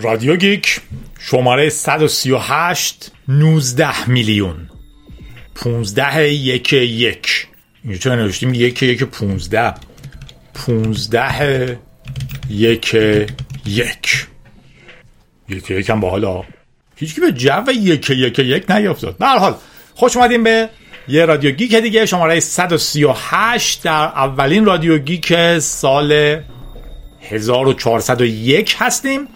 رادیو گیک شماره 138 19 میلیون 15 1 1 اینجا نوشتیم 1 1 15 15 1 1 1 1 هم باحاله. هیچکی به جو 1 1 1 نیافتاد. به هر حال خوش اومدیم به یه رادیو گیک دیگه، شماره 138 در اولین رادیو گیک سال 1401 هستیم.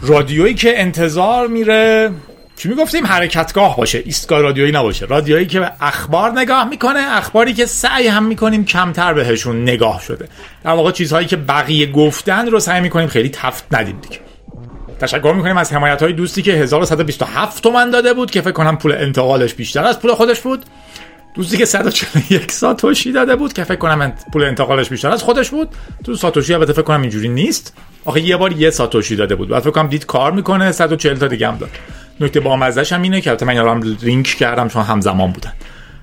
رادیویی که انتظار میره چی میگفتیم حرکتگاه باشه، ایستگاه رادیویی نباشه، رادیویی که به اخبار نگاه میکنه، اخباری که سعی هم میکنیم کمتر بهشون نگاه شده، در واقع چیزهایی که بقیه گفتن رو سعی میکنیم خیلی تفت ندیم دیگه. تشکر میکنیم از حمایت های دوستی که 1127 تومن داده بود که فکر کنم پول انتقالش بیشتر از پول خودش بود، دوستی که 141 ساتوشی داده بود که فکر کنم پول انتقالش بیشتر از خودش بود. تو ساتوشی البته فکر کنم اینجوری نیست، آخه یه بار یه ساتوشی داده بود، بعد فکر کنم دید کار میکنه 140 تا دیگه هم داد. نکته بامزه‌ش هم اینه که البته من اینا رو لینک کردم چون همزمان بودن،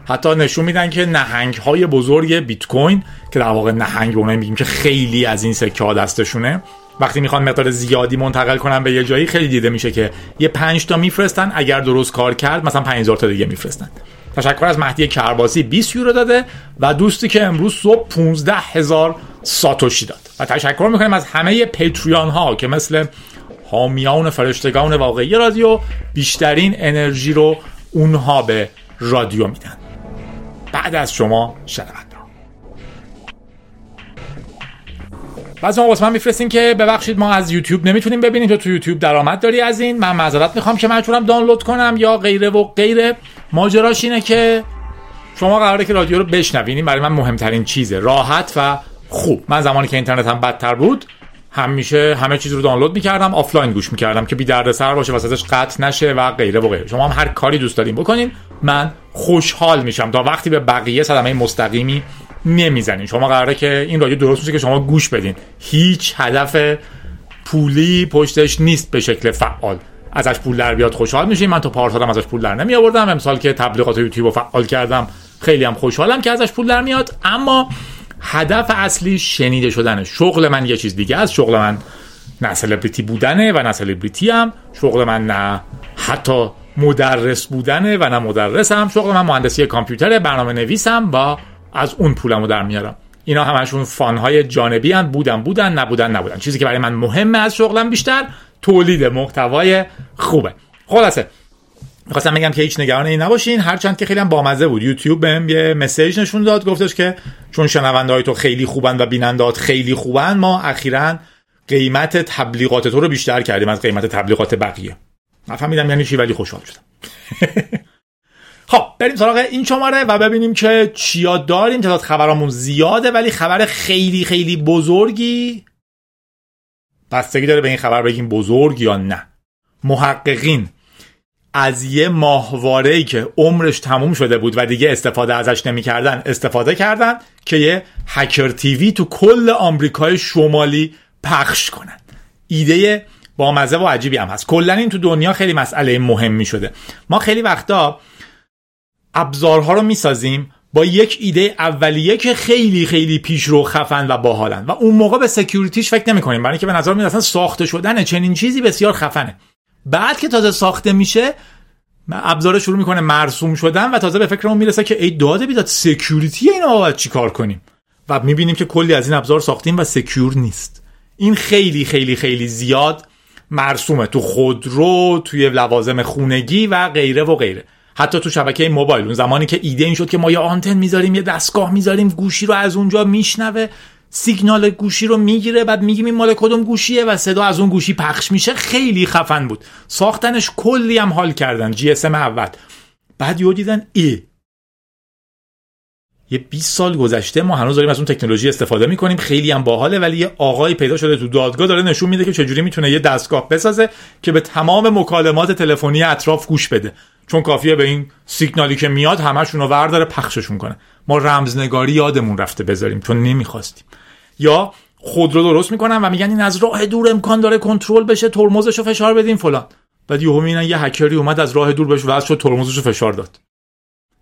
حتی نشون میدن که نهنگ‌های بزرگ بیت کوین که در واقع نهنگ به اونایی میگیم که خیلی از این سکه‌ها دستشونه، وقتی میخوان مقدار زیادی منتقل کنن به یه جایی خیلی دیده میشه که یه 5 تا میفرستن، اگر درست کار کرد مثلا 5000 تا دیگه میفرستن. تشکر از مهدی کرباسی 20 یورو داده و دوستی که امروز صبح 15000 ساتوشی داد. و تشکر میکنیم از همه پیتریان ها که مثل حامیان فرشتگان واقعی رادیو بیشترین انرژی رو اونها به رادیو میدن. بعد از شما شنوند. باز ما واسه من میفرستین که ببخشید ما از یوتیوب نمیتونیم ببینیم، تو یوتیوب درآمد داری از این، من معذرت میخوام که مجبورم دانلود کنم یا غیره و غیره. ماجراش اینه که شما قراره که رادیو رو بشنوین، برای من مهمترین چیزه، راحت و خوب. من زمانی که اینترنتم بدتر بود همیشه همه چیز رو دانلود میکردم، آفلاین گوش میکردم که بی دردسر باشه، واسهش قطع نشه و غیره و غیره. شما هم هر کاری دوست دارین بکنین، من خوشحال میشم تا وقتی به بقیه صدمه مستقیمی نمیزنین. شما قراره که این رادیو درست میشه که شما گوش بدین، هیچ هدف پولی پشتش نیست به شکل فعال. ازش پول در بیاد خوشحال میشین، من تو پارسالم ازش پول در نمی آوردم، امسال که تبلیغات یوتیوب رو فعال کردم خیلی هم خوشحالم که ازش پول در میاد. اما هدف اصلی شنیده شدنه. شغل من یه چیز دیگه است، شغل من نه سلبریتی بودنه و نه سلبریتی ام، شغل من نه حتی مدرس بودنه و نه مدرسم، شغل من مهندسی کامپیوتره، برنامه‌نویسم و از اون پولمو در میارم. اینا همشون فانهای جانبی ان، بودن نبودن. چیزی که برای من مهمه از شغلم بیشتر تولید محتوای خوبه. خلاصه می‌خواستم بگم که هیچ نگران این نباشین، هرچند که خیلی هم بامزه بود. یوتیوب بهم یه مسیج نشون داد، گفتش که چون شنونده‌های تو خیلی خوبن و بیننده‌هات خیلی خوبن، ما اخیراً قیمت تبلیغات تو رو بیشتر کردیم از قیمت تبلیغات بقیه. نفهمیدم یعنی چی ولی خوشحال شدم. خب بریم سراغ این شماره و ببینیم که چیا داریم. تعداد خبرامون زیاده ولی خبر خیلی خیلی بزرگی بستگی داره به این خبر بگیم بزرگ یا نه. محققین از یه ماهواره‌ای که عمرش تموم شده بود و دیگه استفاده ازش نمی‌کردن استفاده کردن که یه هکر تیوی تو کل آمریکای شمالی پخش کنن. ایده با مزه و عجیبی هم هست. کلا این تو دنیا خیلی مسئله مهمی شده. ما خیلی وقتا ابزارها رو میسازیم با یک ایده اولیه که خیلی خیلی پیشرو خفن و باحالن و اون موقع به سکیوریتیش فکر نمی‌کنیم، برای اینکه به نظر میاد اصلا ساخته شدن چنین چیزی بسیار خفنه. بعد که تازه ساخته میشه ابزار شروع میکنه مرسوم شدن و تازه به فکرمون میرسه که ای داده بیداد سکیوریتی اینا باید چی کار کنیم و میبینیم که کلی از این ابزار ساختیم و سکیور نیست. این خیلی خیلی خیلی زیاد مرسومه تو خودرو، توی لوازم خونگی و غیره و غیره، حتی تو شبکه موبایل. اون زمانی که ایده این شد که ما یه آنتن میذاریم، یه دستگاه میذاریم، گوشی رو از اونجا میشنوه، سیگنال گوشی رو میگیره، بعد میگیم این مال کدوم گوشیه و صدا از اون گوشی پخش میشه، خیلی خفن بود ساختنش، کلی هم حال کردن GSM اول. بعد یهو دیدن یه 20 سال گذشته ما هنوز داریم از اون تکنولوژی استفاده میکنیم، خیلی هم باحاله، ولی یه آقایی پیدا شده تو دادگاه داره نشون میده که چجوری میتونه یه دستگاه بسازه که به تمام مکالمات تلفنی اطراف گوش بده، چون کافیه به این سیگنالی که میاد همشون رو ورداره پخششون کنه. ما رمزنگاری یادمون رفته بذاریم چون نمیخواستیم. یا خود رو درست میکنن و میگن این از راه دور امکان داره کنترل بشه، ترمزشو فشار بدین فلان، بعد یهو میبینن یه هکری اومد از راه دور بهش واسه ترمزشو فشار داد.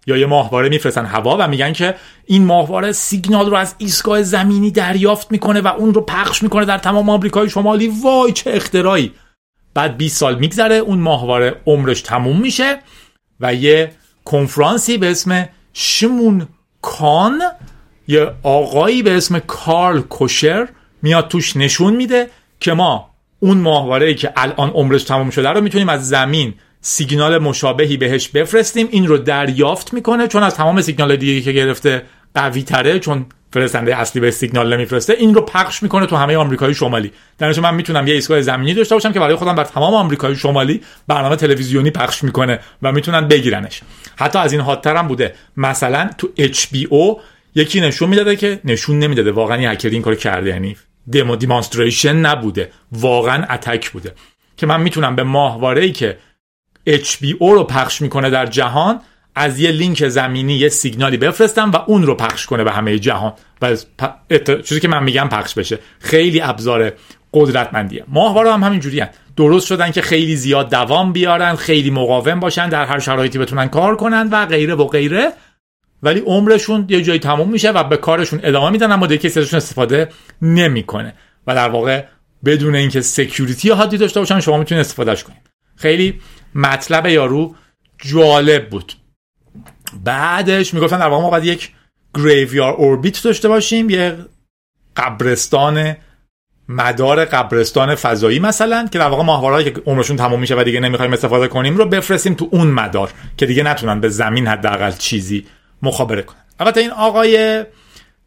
یا یه ماهواره میفرستن هوا و میگن که این ماهواره سیگنال رو از ایستگاه زمینی دریافت میکنه و اون رو پخش میکنه در تمام آمریکای شمالی. وای چه اختراعی! بعد 20 سال میگذره، اون ماهواره عمرش تموم میشه و یه کنفرانسی به اسم شمون کان، یه آقایی به اسم کارل کوشر میاد توش نشون میده که ما اون ماهواره‌ای که الان عمرش تموم شده رو میتونیم از زمین سیگنال مشابهی بهش بفرستیم. این رو دریافت میکنه، چون از تمام سیگنال دیگه که گرفته قوی تره، چون فرستنده اصلی به سیگنال نمیفرسته. این رو پخش میکنه تو همه آمریکای شمالی. درنتیجه من میتونم یه ایستگاه زمینی داشته باشم که برای خودم بر تمام آمریکای شمالی برنامه تلویزیونی پخش میکنه و میتونن بگیرنش. حتی از این حادتر هم بوده، مثلا تو HBO یکی نشون میداده که نشون نمیداده واقعا هکر این کارو کرده، یعنی دمو دیمونستریشن نبوده، واقعا اتک بوده، که من میتونم به ماهواره‌ای که HBO رو پخش میکنه در جهان از یه لینک زمینی یه سیگنالی بفرستم و اون رو پخش کنه به همه جهان و چیزی که من میگم پخش بشه. خیلی ابزار قدرتمندیه. ماهواره هم همین جوریه، درست شدن که خیلی زیاد دوام بیارن، خیلی مقاوم باشن، در هر شرایطی بتونن کار کنن و غیره و غیره، ولی عمرشون یه جایی تموم میشه و به کارشون ادامه میدن، اما دیگه کسی ازشون استفاده نمیکنه و در واقع بدون اینکه سکیوریتی حادی داشته باشن شما میتونید استفادهش کنید. خیلی مطلب یارو جالب بود. بعدش میگفتن در واقع ما باید یک گریویار اوربیت داشته باشیم، یه قبرستان، مدار قبرستان فضایی مثلا، که در واقع ماهواره‌ای که عمرشون تمام میشه و دیگه نمیخوایم استفاده کنیم رو بفرستیم تو اون مدار که دیگه نتونن به زمین حداقل چیزی مخابره کنن. البته این آقای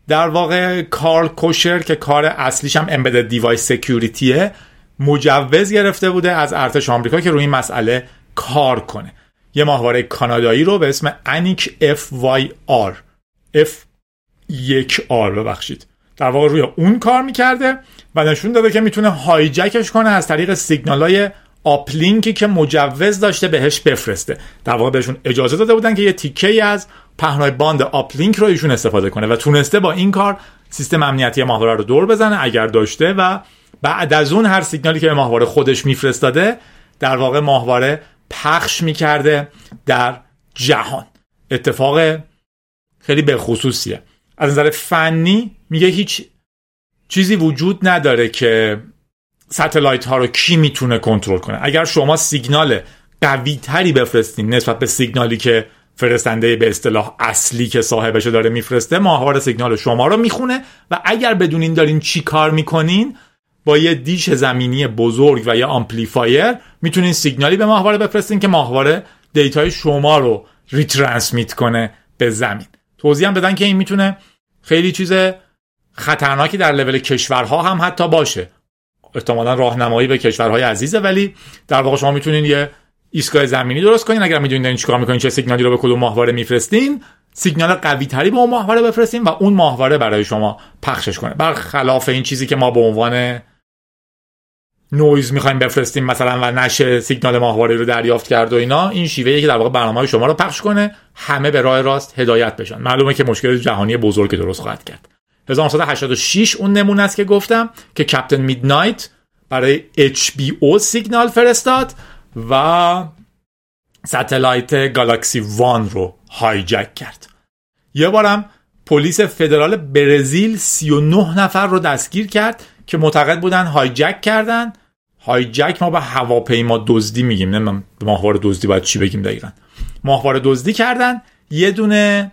در واقع کارل کوشر که کار اصلیش هم امبدد دیوایس سکیوریتیه، مجوز گرفته بوده از ارتش آمریکا که روی این مسئله کار کنه. یه ماهواره کانادایی رو به اسم انیک F1R ببخشید، در واقع روی اون کار میکرده و نشون داده که میتونه هایجکش کنه از طریق سیگنالای آپلینکی که مجوز داشته بهش بفرسته. در واقع بهشون اجازه داده بودن که یه تیکه‌ای از پهنای باند آپلینک رو ایشون استفاده کنه و تونسته با این کار سیستم امنیتی ماهواره رو دور بزنه اگر داشته، و بعد از اون هر سیگنالی که به ماهواره خودش میفرستاده در واقع ماهواره پخش میکرده در جهان. اتفاق خیلی به خصوصیه. از نظر فنی میگه هیچ چیزی وجود نداره که ستلایت ها رو کی میتونه کنترل کنه. اگر شما سیگنال قوی تری بفرستین نسبت به سیگنالی که فرستنده به اصطلاح اصلی که صاحبشو داره میفرسته، ماهواره سیگنال شما رو میخونه و اگر بدونین دارین چی کار میکنین، با یه دیش زمینی بزرگ و یه آمپلیفایر میتونین سیگنالی به ماهواره بفرستین که ماهواره دیتای شما رو ریترانسمیت کنه به زمین. توضیح هم بدن که این میتونه خیلی چیز خطرناکی در لول کشورها هم حتی باشه. احتمالاً راهنمایی به کشورهای عزیزه، ولی در واقع شما میتونین یه ایستگاه زمینی درست کنین، اگر میدونین دارین چیکار میکنین، چه سیگنالی رو به کدوم ماهواره میفرستین، سیگنال قوی تری به اون ماهواره بفرستین و اون ماهواره برای شما پخشش کنه، برخلاف این چیزی که ما به عنوان نویز میخوایم بفرستیم مثلا و نشه سیگنال ماهواره رو دریافت کرد و اینا. این شیوهیه که در واقع برنامه‌های شما رو پخش کنه، همه به راه راست هدایت بشن. معلومه که مشکل جهانی بزرگی درست خواهد کرد. 1986 اون نمونه است که گفتم که کاپتن میدنایت برای HBO سیگنال فرستاد و ستلایت گالاکسی وان رو هایجک کرد. یه بارم پلیس فدرال برزیل 39 نفر رو دستگیر کرد که معتقد بودن هایجک کردن. هایجک ما به هواپیما دزدی میگیم، نه به ماهواره دزدی باید چی بگیم دقیقاً. ماهواره دزدی کردن. یه دونه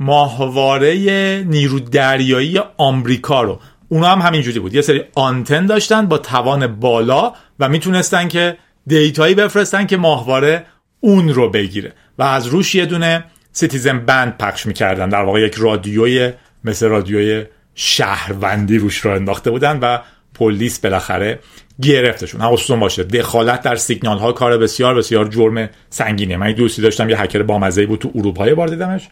ماهواره نیرو دریایی آمریکا رو، اونا هم همینجوری بود، یه سری آنتن داشتن با توان بالا و میتونستن که دیتایی بفرستن که ماهواره اون رو بگیره و از روش یه دونه سیتیزن بند پخش میکردن. در واقع یک رادیوی مثل رادیوی شهروندی روش رو انداخته بودن و پلیس بالاخره گرفتشون. حواستون باشه دخالت در سیگنال ها کار بسیار بسیار جرم سنگینه. من دوستی داشتم یه هکر بامزه‌ای بود تو اروپا، یه بار دیدمش،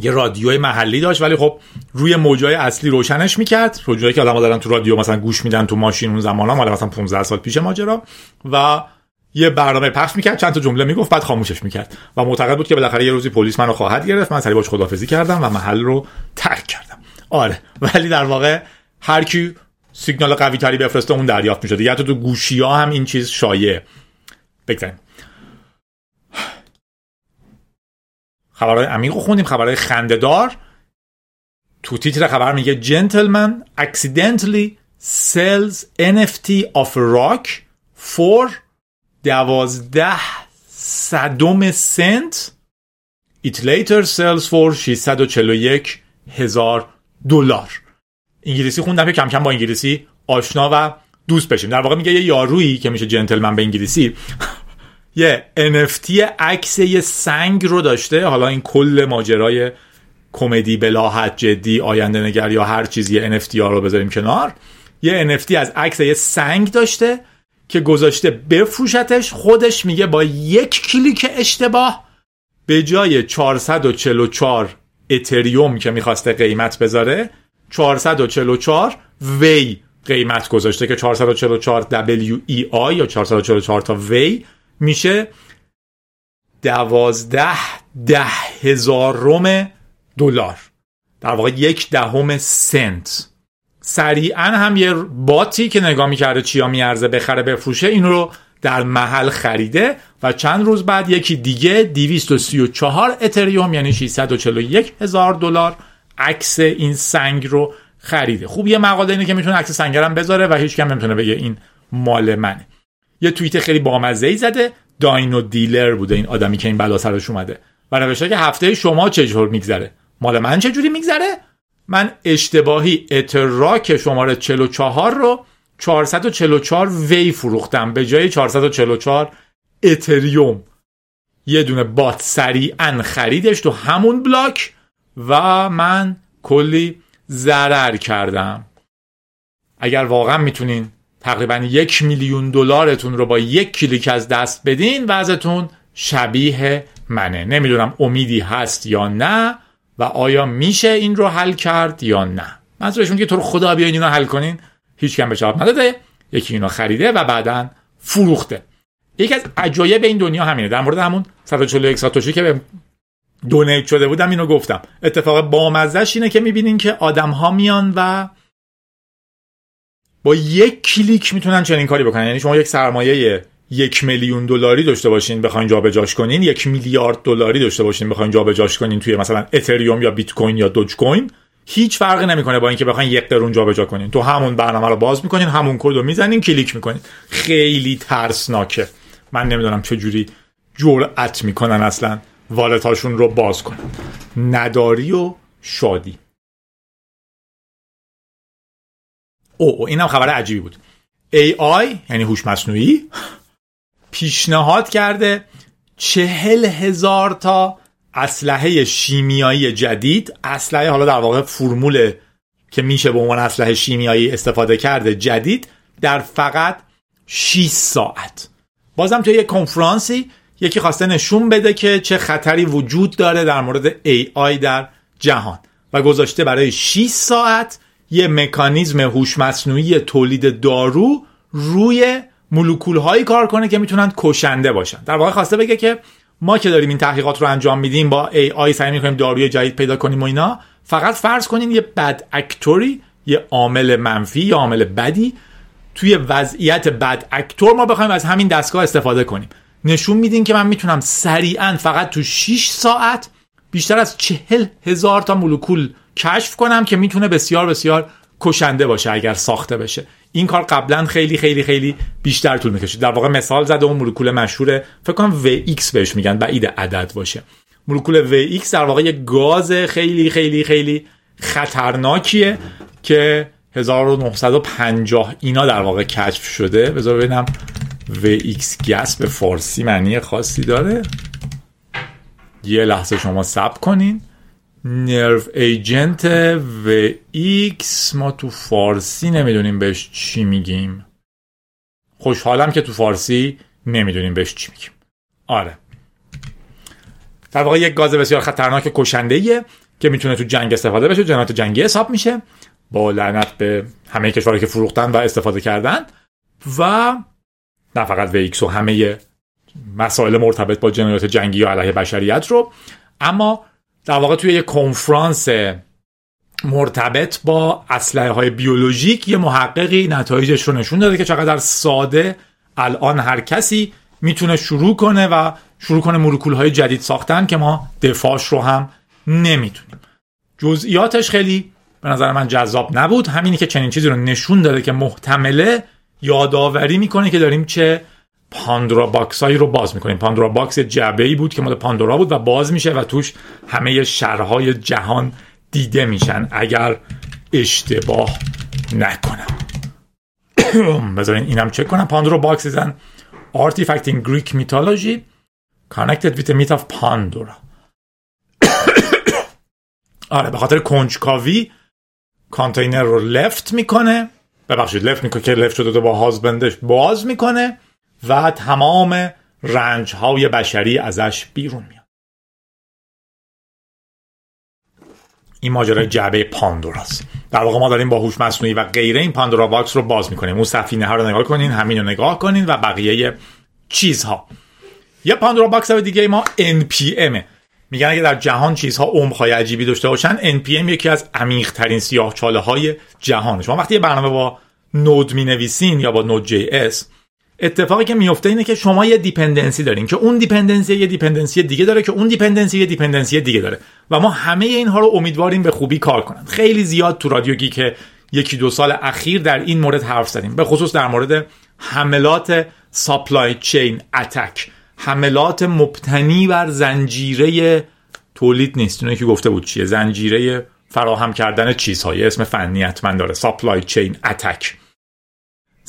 یه رادیوی محلی داشت ولی خب روی موجای اصلی روشنش میکرد، موجایی که آدم‌ها دارن تو رادیو مثلا گوش میدن تو ماشین اون زمانا، مال مثلا 15 سال پیش ماجرا، و یه برنامه پخش میکرد، چند تا جمله میگفت بعد خاموشش میکرد و معتقد بود که بالاخره یه روزی پلیس منو خواهد گرفت. من سری باش خداحافظی کردم و محل رو ترک کردم. آره، ولی در واقع هر کی سیگنال قوی تری بفرسته اون دریافت میشه دیگه. تو گوشی‌ها هم این چیز شایعه. بگذاریم خبرهای عمیق رو خوندیم. خبرهای خنده‌دار، تو تیتر خبر میگه جنتلمن accidentally sells NFT of rock for 0.12 سنت. It later sells for $641,000. انگلیسی خوندم که کم کم با انگلیسی آشنا و دوست بشیم. در واقع میگه یه یارویی که میشه جنتلمن به انگلیسی یه NFT عکس یه سنگ رو داشته. حالا این کل ماجرای کمدی بلاحت جدی آینده نگر یا هر چیزی NFT ها رو بذاریم کنار. یه NFT از عکس یه سنگ داشته که گذاشته بفروشتش. خودش میگه با یک کلیک اشتباه به جای 444 اتریوم که میخواسته قیمت بذاره 444 وی قیمت گذاشته که 444 WEI یا 444 تا وی میشه 0.12 دلار. در واقع 0.1 سنت. سریعا هم یه باتی که نگاه میکرده چیا میارزه بخره بفروشه این رو در محل خریده و چند روز بعد یکی دیگه 234 اتریوم یعنی $641,000 عکس این سنگ رو خریده. خوب یه مقاله اینه که میتونه عکس سنگ رو هم بذاره و هیچ کم نمیتونه بگه این مال منه. یه توییت خیلی بامزه‌ای زده، داینو دیلر بوده این آدمی که این بلا سرش اومده و نوشته که هفته شما چجور میگذره؟ مال من چجوری میگذره؟ من اشتباهی اتراک شماره 44 رو 444 وی فروختم به جای 444 اتریوم. یه دونه بات سریعا خریدش تو همون بلاک و من کلی ضرر کردم. اگر واقعا میتونین تقریبا $1,000,000 رو با یک کلیک از دست بدین وضعتون شبیه منه. نمیدونم امیدی هست یا نه و آیا میشه این رو حل کرد یا نه. منظورشون که تو رو خدا بیاین اینو حل کنین هیچ کم به جواب نداده. یکی اینو خریده و بعدن فروخته. یکی از عجایب این دنیا همینه. در مورد همون 141 ساتوشی که به دونیت شده بودم اینو گفتم. اتفاق بامزه‌اش اینه که میبینین که آدم‌ها میان و با یک کلیک میتونن چنین کاری بکنن. یعنی شما یک سرمایه $1,000,000 داشته باشین بخواین جابجاش کنین، $1,000,000,000 داشته باشین بخواین جابجاش کنین توی مثلا اتریوم یا بیت کوین یا دوج کوین، هیچ فرقی نمیکنه با اینکه بخواین $1 جابجا کنین. تو همون برنامه رو باز میکنین، همون کد رو میزنین، کلیک میکنین. خیلی ترسناکه. من نمیدونم چه جوری جرأت میکنن اصلا والتاشون رو باز کنن. نداری و شادی. اینم خبر عجیبی بود. AI یعنی هوش مصنوعی پیشنهاد کرده 40,000 اسلحه شیمیایی جدید، اسلحه حالا در واقع فرمول که میشه به عنوان اسلحه شیمیایی استفاده کرده جدید در فقط 6 ساعت. بازم توی یک کنفرانسی یکی خواسته نشون بده که چه خطری وجود داره در مورد AI در جهان و گذاشته برای 6 ساعت یه مکانیزم هوش مصنوعی تولید دارو روی مولکول‌هایی کار کنه که میتونن کشنده باشن. در واقع خواسته بگه که ما که داریم این تحقیقات رو انجام میدیم با AI سعی می‌کنیم داروی جدید پیدا کنیم و اینا، فقط فرض کنین یه بد اکتوری، یه عامل منفی یا عامل بدی توی وضعیت بد اکتور ما بخوایم از همین دستگاه استفاده کنیم. نشون میدین که من میتونم سریعاً فقط تو 6 ساعت بیشتر از 40,000 مولکول کشف کنم که میتونه بسیار بسیار کشنده باشه اگر ساخته بشه. این کار قبلا خیلی خیلی خیلی بیشتر طول میکشید. در واقع مثال زده اون مولکول مشهور فکر کنم VX بهش میگن، بعید عدد باشه. مولکول VX در واقع یه گاز خیلی خیلی خیلی خطرناکیه که 1950 اینا در واقع کشف شده. بذار ببینم VX گس به فارسی معنی خاصی داره؟ یه لحظه شما صبر کنین. نرو ایجنت VX ما تو فارسی نمیدونیم بهش چی میگیم. خوشحالم که تو فارسی نمیدونیم بهش چی میگیم. آره، در واقع یک گاز بسیار خطرناک کشندهیه که میتونه تو جنگ استفاده بشه، جنایات جنگی حساب میشه. با لعنت به همه کشورهایی که فروختن و استفاده کردن و نه فقط VX و همه مسائل مرتبط با جنایات جنگی یا علیه بشریت رو. اما در واقع توی یه کنفرانس مرتبط با اسلحه‌های بیولوژیک یه محققی نتایجش رو نشون داده که چقدر ساده الان هر کسی میتونه شروع کنه مولکول‌های جدید ساختن که ما دفاعش رو هم نمیدونیم. جزئیاتش خیلی به نظر من جذاب نبود. همینی که چنین چیزی رو نشون داده که محتمله، یادآوری میکنه که داریم چه پاندورا باکسایی رو باز میکنیم. پاندورا باکس جعبه‌ای بود که مال پاندورا بود و باز میشه و توش همه شرهای جهان دیده میشن اگر اشتباه نکنم. بذارین اینم چک کنم. پاندورا باکس زن Artifact in Greek mythology connected with the myth of Pandora. آره به خاطر کنجکاوی کانتینر رو لفت میکنه، ببخشید لفت میکنه که لفت شده با هازبندش باز میکنه و تمام رنجهای بشری ازش بیرون میاد. این ماجرای جعبه پاندوراست. در واقع ما داریم با هوش مصنوعی و غیره این پاندورا باکس رو باز میکنیم. اون سفینه ها رو نگاه کنین، همین رو نگاه کنین و بقیه چیزها. یه پاندورا باکس دیگه ما npm. میگن اگه در جهان چیزها عمق‌های عجیبی داشته باشن، npm یکی از عمیق‌ترین سیاه‌چاله‌های جهانه. شما وقتی یه برنامه با نود می‌نویسین یا با نود جی اس، اتفاقی که میفته اینه که شما یه دیپندنسی دارین که اون دیپندنسی یه دیپندنسی دیگه داره که اون دیپندنسی یه دیپندنسی دیگه داره و ما همه اینها رو امیدواریم به خوبی کار کنن. خیلی زیاد تو رادیو گیک که یکی دو سال اخیر در این مورد حرف زدیم، به خصوص در مورد حملات سپلای چین اتک، حملات مبتنی بر زنجیره تولید نیست. اونایی که گفته بود چیه زنجیره فراهم کردن چیزهای اسم فنی حتما داره، سپلای چین اتک.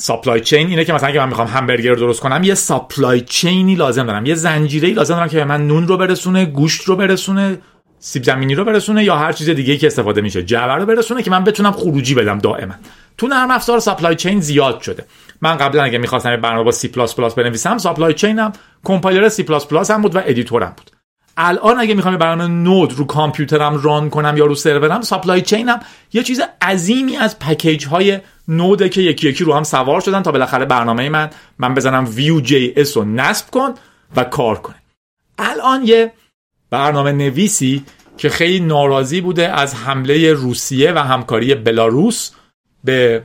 سپلای چین اینه که مثلا اگه من میخوام همبرگر درست کنم یه سپلای چینی لازم دارم، یه زنجیره‌ای لازم دارم که به من نون رو برسونه، گوشت رو برسونه، سیب زمینی رو برسونه یا هر چیز دیگه‌ای که استفاده میشه، جعبه رو برسونه که من بتونم خروجی بدم دائما. تو نرم افزار سپلای چین زیاد شده. من قبلا اگه می‌خواستم یه برنامه با سی پلاس پلاس بنویسم، سپلای چینم کامپایلر سی پلاس پلاس هم بود و ادیتورم بود. الان اگه می‌خوام یه برنامه نود رو کامپیوترم ران کنم یا رو سرورم، سپلای چینم یه چیز عظیمی از پکیج‌های نوده که یکی یکی رو هم سوار شدن تا بالاخره برنامه من بزنم ویو جی اس رو نصب کن و کار کنه. الان یه برنامه نویسی که خیلی ناراضی بوده از حمله روسیه و همکاری بلاروس به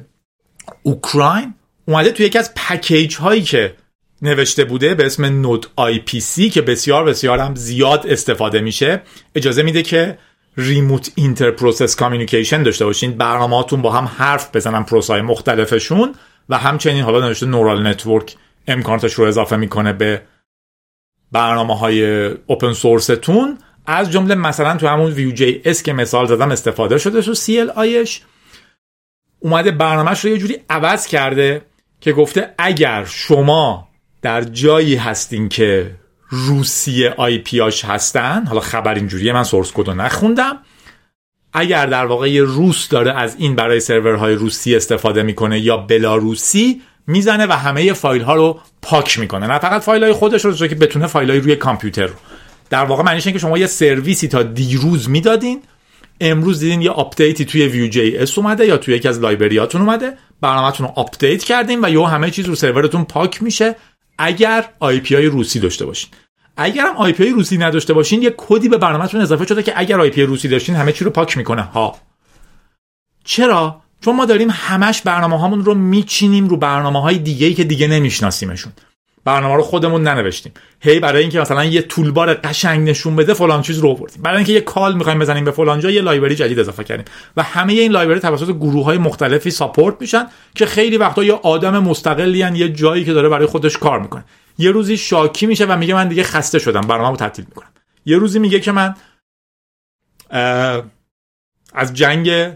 اوکراین، اومده توی یکی از پکیج هایی که نوشته بوده به اسم نود آی پی سی که بسیار بسیار هم زیاد استفاده میشه، اجازه میده که ریموت اینتر پروسس کامیونیکیشن داشته باشین، برنامه‌هاتون با هم حرف بزنن، پروسای مختلفشون، و همچنین حالا نوشته نورال نتورک امکاناتش رو اضافه میکنه به برنامه‌های اوپن سورستون، از جمله مثلا تو همون ویو جی اس که مثال زدم استفاده شده تو سی ال آیش. اومده برنامه‌اش رو یه جوری عوض کرده که گفته اگر شما در جایی هستین که روسیه آی پی اش هستن، حالا خبر اینجوریه من سورس کد رو نخوندم، اگر در واقع یه روس داره از این برای سرورهای روسی استفاده میکنه یا بلاروسی، میزنه و همه فایل ها رو پاک میکنه، نه فقط فایل های خودش رو، چون که بتونه فایل های روی کامپیوتر رو. در واقع معنیش اینه که شما یه سرویسی تا دیروز میدادین، امروز دیدین یه آپدیتی توی ویو جی اس اومده یا توی یکی از لایبرریاتون اومده، برنامه‌تون رو آپدیت کردین و یهو همه چیز رو سرورتون پاک میشه اگر آی پی آی روسی داشته باشین. اگر هم آی پی آی روسی نداشته باشین، یه کدی به برنامه‌تون اضافه شده که اگر آی پی آی روسی داشتین همه چی رو پاک میکنه ها. چرا؟ چون ما داریم همش برنامه‌هامون رو میچینیم رو برنامه‌های دیگه‌ای که دیگه نمیشناسیمشون. برنامه رو خودمون ننوشتیم. هی برای اینکه مثلا یه تولبار قشنگ نشون بده فلان چیز رو آوردیم. برای اینکه یه کال می‌خوایم بزنیم به فلان جا، یه لایبرری جدید اضافه کردیم. و همه این لایبرری توسط گروه‌های مختلفی ساپورت میشن که خیلی وقتا یه آدم مستقلیان، یه جایی که داره برای خودش کار میکنه. یه روزی شاکی میشه و میگه من دیگه خسته شدم، برنامه‌مو تعطیل می‌کنم. یه روزی میگه که من از جنگ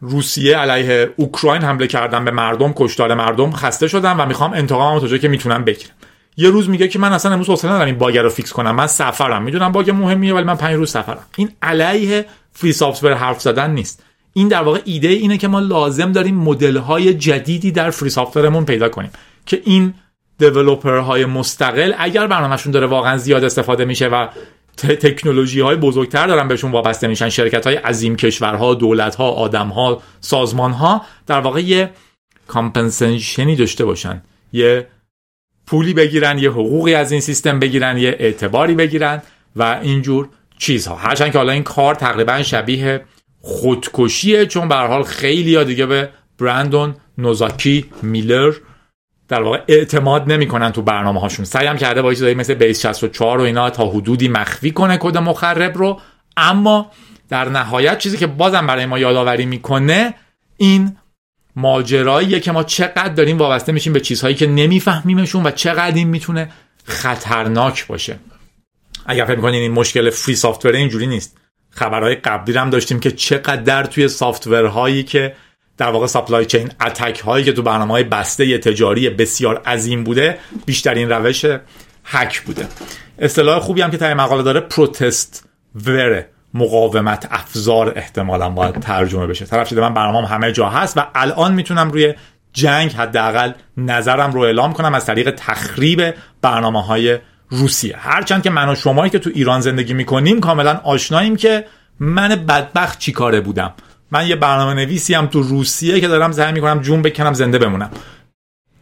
روسیه علیه اوکراین حمله کردن به مردم، کشتار مردم، خسته شدم و میخوام انتقامم تا جایی که میتونم بگیرم. یه روز میگه که من اصلا امروز حوصله ندارم این باگ رو فیکس کنم، من سفرم، میدونم باگ مهمیه ولی من 5 روز سفرم. این علیه فری سافت‌ور حرف زدن نیست. این در واقع ایده اینه که ما لازم داریم مدل‌های جدیدی در فری سافت‌ورمون پیدا کنیم که این دیولپرهای مستقل اگر برنامه‌شون داره واقعا زیاد استفاده میشه و تکنولوژی‌های بزرگتر دارن بهشون وابسته میشن، شرکت‌های عظیم، کشورها، دولت‌ها، آدم‌ها، سازمان‌ها، در واقع یه کامپنسیشنی داشته باشن، یه پولی بگیرن، یه حقوقی از این سیستم بگیرن، یه اعتباری بگیرن و اینجور چیزها. هرچند که حالا این کار تقریبا شبیه خودکشیه، چون به هر حال خیلی‌ها دیگه به برندون نوزاکی میلر در واقع اعتماد نمی‌کنن تو برنامه‌هاشون. سعی هم کرده با چیزایی مثل بیس 64 و اینا تا حدودی مخفی کنه کد مخرب رو، اما در نهایت چیزی که بازم برای ما یادآوری میکنه این ماجراییه که ما چقدر داریم وابسته میشیم به چیزهایی که نمیفهمیمشون و چقدر این میتونه خطرناک باشه. اگر فکر میکنین این مشکل فری سافت‌ور اینجوری نیست، خبرهای قبلی هم داشتیم که چقدر توی سافت‌ورهایی که در واقع سپلای چین اتک هایی که تو برنامه‌های بسته تجاری بسیار عظیم بوده، بیشترین روش هک بوده. اصطلاح خوبی هم که تای مقاله داره پروتست وره، مقاومت افزار احتمالاً باید ترجمه بشه. طرف شده من برنامه‌ام همه جا هست و الان میتونم روی جنگ حداقل نظرم رو اعلام کنم از طریق تخریب برنامه‌های روسیه. هرچند که من و شمایی که تو ایران زندگی میکنیم کاملا آشناییم که من بدبخت چیکاره بودم، من یه برنامه نویسی هم تو روسیه که دارم زحمت میکنم جون بکنم زنده بمونم.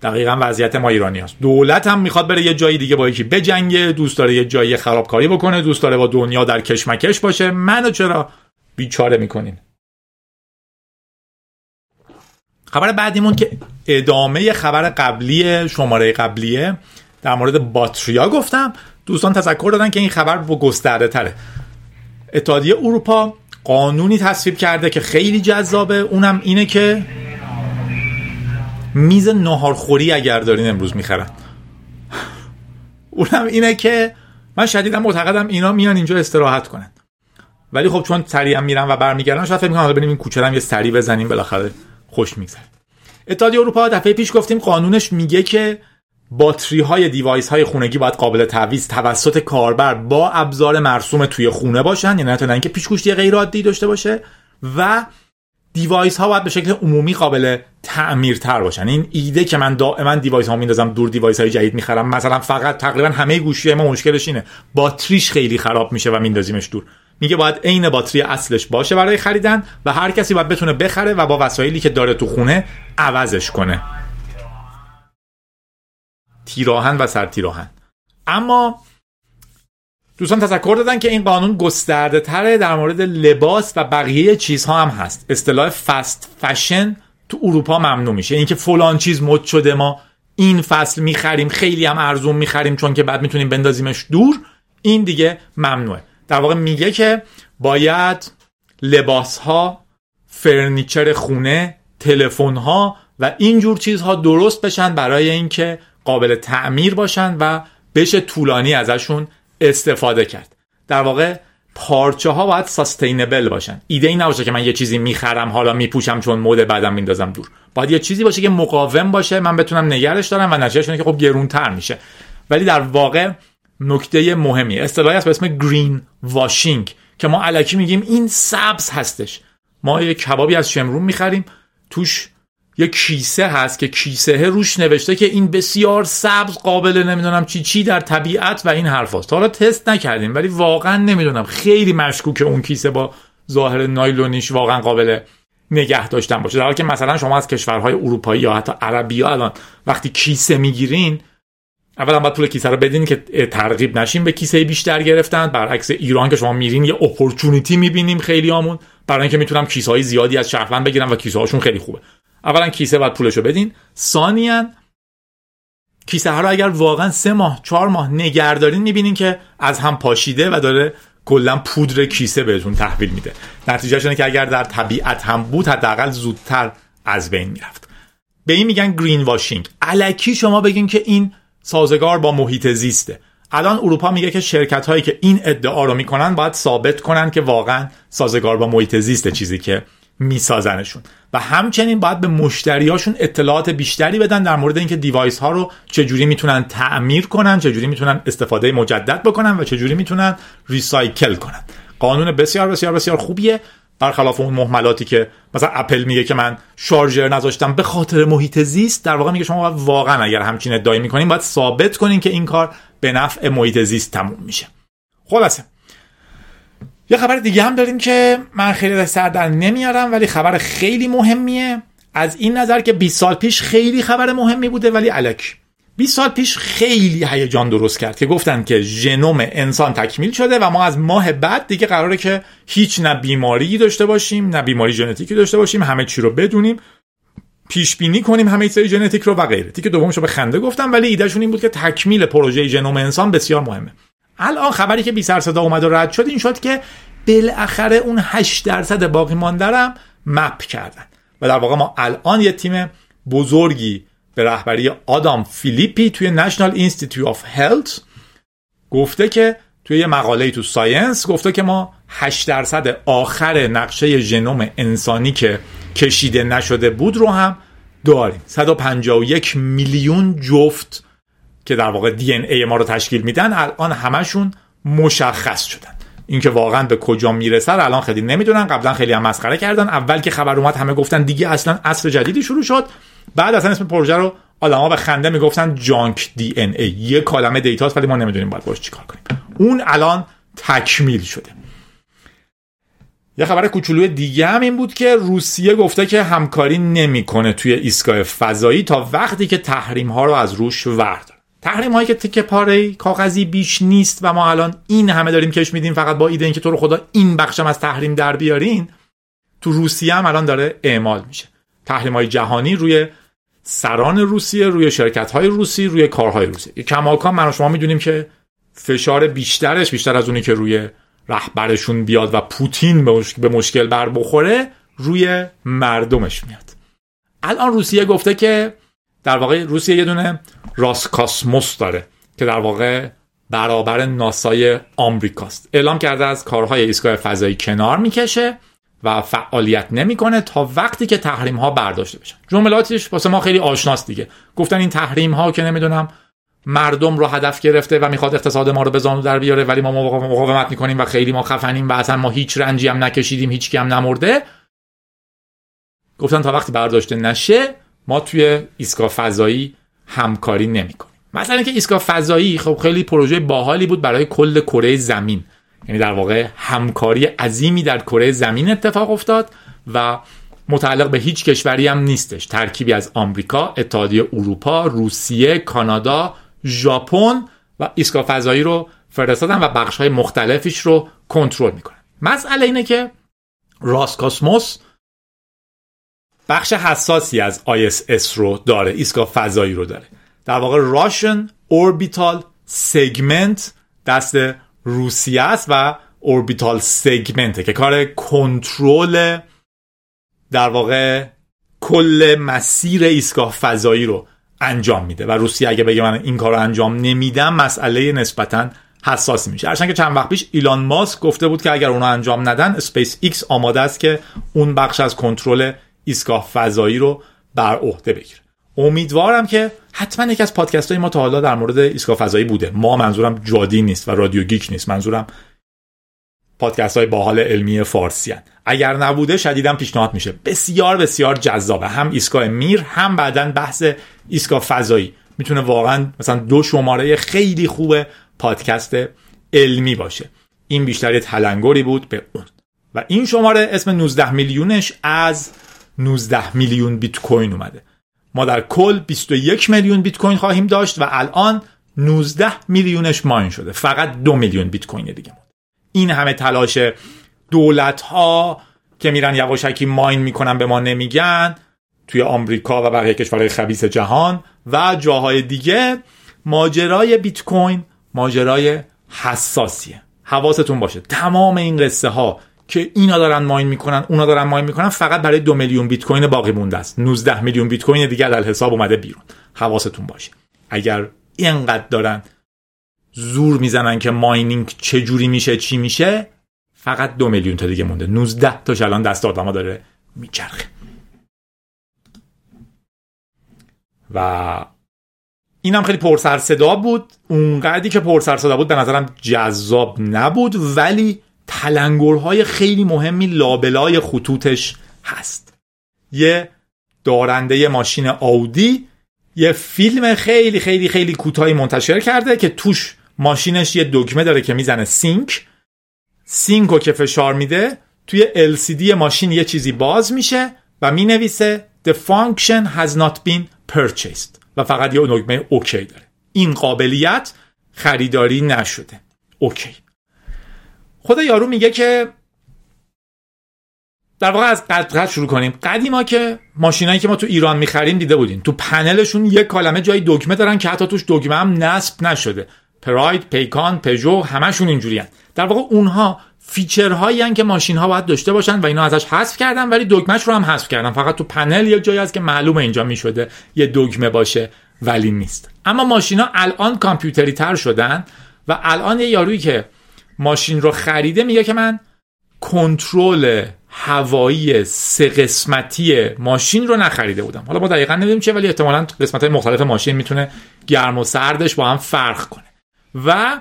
دقیقاً وضعیت ما ایرانی هست. دولت هم میخواد بره یه جایی دیگه با یکی بجنگه، دوست داره یه جایی خرابکاری بکنه، دوست داره با دنیا در کشمکش باشه. منو چرا بیچاره میکنین؟ خبر بعدیمون که ادامه خبر قبلی شماره قبلیه، در مورد باتریا گفتم. دوستان تذکر دادن که این خبر گسترده تره. اتحادیه اروپا قانونی تصویب کرده که خیلی جذابه، اونم اینه که میز ناهارخوری اگر دارین امروز میخرن. اونم اینه که من شدیداً معتقدم اینا میان اینجا استراحت کنن، ولی خب چون سریع میرن و برمیگردن شاید فکر میکنم حالا بریم این کوچه هم یه سری بزنیم بالاخره خوش میگذره. اتحادیه اروپا دفعه پیش گفتیم قانونش میگه که باتری های دیوایس های خونگی باید قابل تعویض توسط کاربر با ابزار مرسوم توی خونه باشن، یعنی نه اینکه پیچ‌گوشتی غیر عادی داشته باشه، و دیوایس ها باید به شکل عمومی قابل تعمیرتر باشن. این ایده که من دائما دیوایس ها میندازم دور، دیوایس های جدید میخرم، مثلا فقط تقریبا همه گوشی ما مشکلش اینه باتریش خیلی خراب میشه و میندازیمش دور، میگه باید عین باتری اصلش باشه برای خریدن و هر کسی باید بتونه بخره و با وسایلی که داره تو خونه عوضش کنه، تیراهن و سرتیراهن. اما دوستان تذکر دادن که این قانون گسترده تره، در مورد لباس و بقیه چیزها هم هست. اصطلاح فست فشن تو اروپا ممنوع میشه، اینکه فلان چیز مد شده ما این فصل میخریم خیلی هم ارزون میخریم چون که بعد میتونیم بندازیمش دور، این دیگه ممنوعه. در واقع میگه که باید لباس ها، فرنیچر خونه، تلفن ها و اینجور چیزها درست بشن برای اینکه قابل تعمیر باشن و بشه طولانی ازشون استفاده کرد. در واقع پارچه ها باید ساستینبل باشن، ایده این نباشه که من یه چیزی میخرم حالا میپوشم چون مود بعدم میندازم دور، باید یه چیزی باشه که مقاوم باشه، من بتونم نگرش دارم و نتیجه‌اش اینه که خب گرونتر میشه. ولی در واقع نکته مهمی اصطلاحی هست به اسم گرین واشینگ که ما الکی میگیم این سبز هستش. ما یه کبابی از شمرون میخریم، توش یه کیسه هست که کیسه روش نوشته که این بسیار سبز قابل نمیدونم چی در طبیعت و این حرف هست. حالا تست نکردیم ولی واقعا نمیدونم، خیلی مشکوکه اون کیسه با ظاهر نایلونیش واقعا قابل نگه داشتن باشه. در حالی که مثلا شما از کشورهای اروپایی یا حتی عربی ها الان وقتی کیسه میگیرین اولا باید پول کیسه رو بدین که ترغیب نشین به کیسه بیشتر گرفتن، برعکس ایران که شما میرین یه اپورتونیتی میبینیم خیلیامون برای اینکه میتونم کیسه‌های زیادی از شهروند بگیرم و کیسه هاشون خیلی خوبه. اولا کیسه باید پولشو بدین، ثانیاً کیسه ها رو اگر واقعا 3 ماه 4 ماه نگهدارین میبینین که از هم پاشیده و داره کلا پودر کیسه بهتون تحویل میده. نتیجهش اینه که اگر در طبیعت هم بود حداقل زودتر از بین میرفت. به این میگن گرین واشینگ، الکی شما بگین که این سازگار با محیط زیسته. الان اروپا میگه که شرکت هایی که این ادعا رو میکنن باید ثابت کنن که واقعا سازگار با محیط زیسته چیزی که میسازنشون، و همچنین باید به مشتریاشون اطلاعات بیشتری بدن در مورد اینکه دیوایس ها رو چجوری میتونن تعمیر کنن، چجوری میتونن استفاده مجدد بکنن و چجوری میتونن ریسایکل کنن. قانون بسیار بسیار بسیار خوبیه، برخلاف اون مهملاتی که مثلا اپل میگه که من شارژر نذاشتم به خاطر محیط زیست. در واقع میگه شما باید واقعا اگر همچین ادعایی میکنین باید ثابت کنین که این کار به نفع محیط زیست تموم میشه. خلاصه یه خبر دیگه هم داریم که من خیلی در سر در نمیارم ولی خبر خیلی مهمیه، از این نظر که 20 سال پیش خیلی خبر مهمی بوده ولی الکی. 20 سال پیش خیلی هیجان درست کرد که گفتن که ژنوم انسان تکمیل شده و ما از ماه بعد دیگه قراره که هیچ نه بیماری داشته باشیم نه بیماری ژنتیکی داشته باشیم، همه چی رو بدونیم، پیش بینی کنیم همه چیز ژنتیک رو و غیره. تیکه دومش رو به خنده گفتم ولی ایدهشون این بود که تکمیل پروژه ژنوم انسان بسیار مهمه. الان خبری که بی سر صدا اومد و رد شد این شد که بالاخره اون 8% باقی مانده رو مپ کردن و در واقع ما الان یه تیم بزرگی به رهبری آدام فیلیپی توی نشنال اینستیتوت اف هلت گفته که توی یه مقاله‌ای تو ساینس گفته که ما 8% آخر نقشه ژنوم انسانی که کشیده نشده بود رو هم داریم. 151 میلیون جفت که در واقع دی ان ای ما رو تشکیل میدن الان همشون مشخص شدن. اینکه واقعا به کجا میرسه الان خیلی نمیدونن. قبلا خیلی هم مسخره کردن. اول که خبر اومد همه گفتن دیگه اصلا عصر جدیدی شروع شد. بعد اصلا اسم پروژه رو آدم‌ها به خنده میگفتن جانک دی ان ای. یه کلمه دیتاست ولی ما نمیدونیم باید باش چیکار کنیم. اون الان تکمیل شده. یه خبر کوچولوی دیگه هم این بود که روسیه گفته که همکاری نمیکنه توی ایستگاه فضایی تا وقتی که تحریم‌ها رو از روش ورداره. تحریم‌هایی که تیکه پاره کاغذی بیش نیست و ما الان این همه داریم کش میدیم فقط با ایده اینکه تو رو خدا این بخشم از تحریم در بیارین، تو روسیه هم الان داره اعمال میشه. تحریم‌های جهانی روی سران روسیه، روی شرکت‌های روسی، روی کارهای روسی. کماکان ما شما می‌دونیم که فشار بیشترش بیشتر از اونی که روی رهبرشون بیاد و پوتین به مشکل بر بخوره روی مردمش میاد. الان روسیه گفته که در واقع روسیه یه دونه راسکاسموس داره که در واقع برابر ناسای آمریکاست. اعلام کرده از کارهای ایستگاه فضایی کنار میکشه و فعالیت نمیکنه تا وقتی که تحریم ها برداشته بشن. جملاتش واسه ما خیلی آشناست دیگه. گفتن این تحریم ها که نمیدونم مردم رو هدف گرفته و میخواد اقتصاد ما رو به زانو در بیاره ولی ما مقاومت میکنیم و خیلی ما خفنیم و اصلا ما هیچ رنجی هم نکشیدیم، هیچ کی هم نمرده. گفتن تا وقتی برداشته نشه ما توی ایستگاه فضایی همکاری نمیکنیم. مثلا اینکه ایستگاه فضایی خب خیلی پروژه باحالی بود برای کل کره زمین. یعنی در واقع همکاری عظیمی در کره زمین اتفاق افتاد و متعلق به هیچ کشوری هم نیستش. ترکیبی از آمریکا، اتحادیه اروپا، روسیه، کانادا، ژاپن و ایستگاه فضایی رو فرستادن و بخش‌های مختلفش رو کنترل میکنن. مسئله اینه که راسکاسموس بخش حساسی از ISS رو داره، ایستگاه فضایی رو داره. در واقع راشن اوربیتال سگمنت دست روسیه است و اوربیتال سگمنته که کار کنترل در واقع کل مسیر ایستگاه فضایی رو انجام میده و روسیه اگه بگه من این کارو انجام نمیدم مسئله نسبتاً حساسی میشه. هرچند که چند وقت پیش ایلان ماسک گفته بود که اگر اونو انجام ندن اسپیس ایکس آماده است که اون بخش از کنترل ایستگاه فضایی رو بر عهده بگیره. امیدوارم که حتما یکی از پادکست‌های ما تا حالا در مورد ایستگاه فضایی بوده. ما منظورم جادی نیست و رادیو گیک نیست، منظورم پادکست‌های باحال علمی فارسی هن. اگر نبوده شدیداً پیشنهاد میشه. بسیار بسیار جذابه. هم ایستگاه میر هم بعداً بحث ایستگاه فضایی میتونه واقعاً مثلا 2 شماره خیلی خوبه پادکست علمی باشه. این بیشتر یه تلنگری بود به اون. و این شماره اسم 19 میلیونش از 19 میلیون بیت کوین اومده. ما در کل 21 میلیون بیت کوین خواهیم داشت و الان 19 میلیونش ماین شده. فقط 2 میلیون بیت کوین دیگه. این همه تلاش دولت‌ها که میرن یواشکی ماین میکنن به ما نمیگن توی آمریکا و بقیه کشورهای خبیث جهان و جاهای دیگه، ماجرای بیت کوین ماجرای حساسیه. حواستون باشه تمام این قصه ها که اینا دارن ماین میکنن اونا دارن ماین میکنن فقط برای 2 میلیون بیت کوین باقی مونده است. 19 میلیون بیت کوین دیگه در حساب اومده بیرون. حواستون باشه اگر اینقدر دارن زور میزنن که ماینینگ چه جوری میشه چی میشه، فقط 2 میلیون تا دیگه مونده. 19 تاش الان دست آدما داره میچرخه. و اینم خیلی پرسر صدا بود. اونقدری که پرسر صدا بود به نظرم جذاب نبود ولی تلنگرهای خیلی مهمی لابلای خطوطش هست. یه دارنده ماشین آودی یه فیلم خیلی خیلی خیلی کوتاهی منتشر کرده که توش ماشینش یه دکمه داره که میزنه سینکو که فشار میده توی LCD ماشین یه چیزی باز میشه و مینویسه The function has not been purchased و فقط یه دکمه اوکی داره. این قابلیت خریداری نشده. اوکی. خود یارو میگه که در واقع از قد شروع کنیم. قدیما که ماشینایی که ما تو ایران می‌خریم دیده بودین تو پنلشون یه کلمه جای دکمه دارن که حتی توش دکمه هم نصب نشده. پراید، پیکان، پژو، همشون اینجوری هستن. در واقع اونها فیچرهایی هستن که ماشین‌ها باید داشته باشن و اینا ازش حذف کردن، ولی دکمهش رو هم حذف کردن. فقط تو پنل یه جایی هست که معلومه اینجا میشده یه دکمه باشه ولی نیست. اما ماشین‌ها الان کامپیوتری تر شدن و الان یه یارویی که ماشین رو خریده میگه که من کنترل هوایی سه قسمتی ماشین رو نخریده بودم. حالا ما دقیقاً نمیدونیم چه، ولی احتمالاً قسمت‌های مختلف ماشین میتونه گرم و سردش با هم فرق کنه و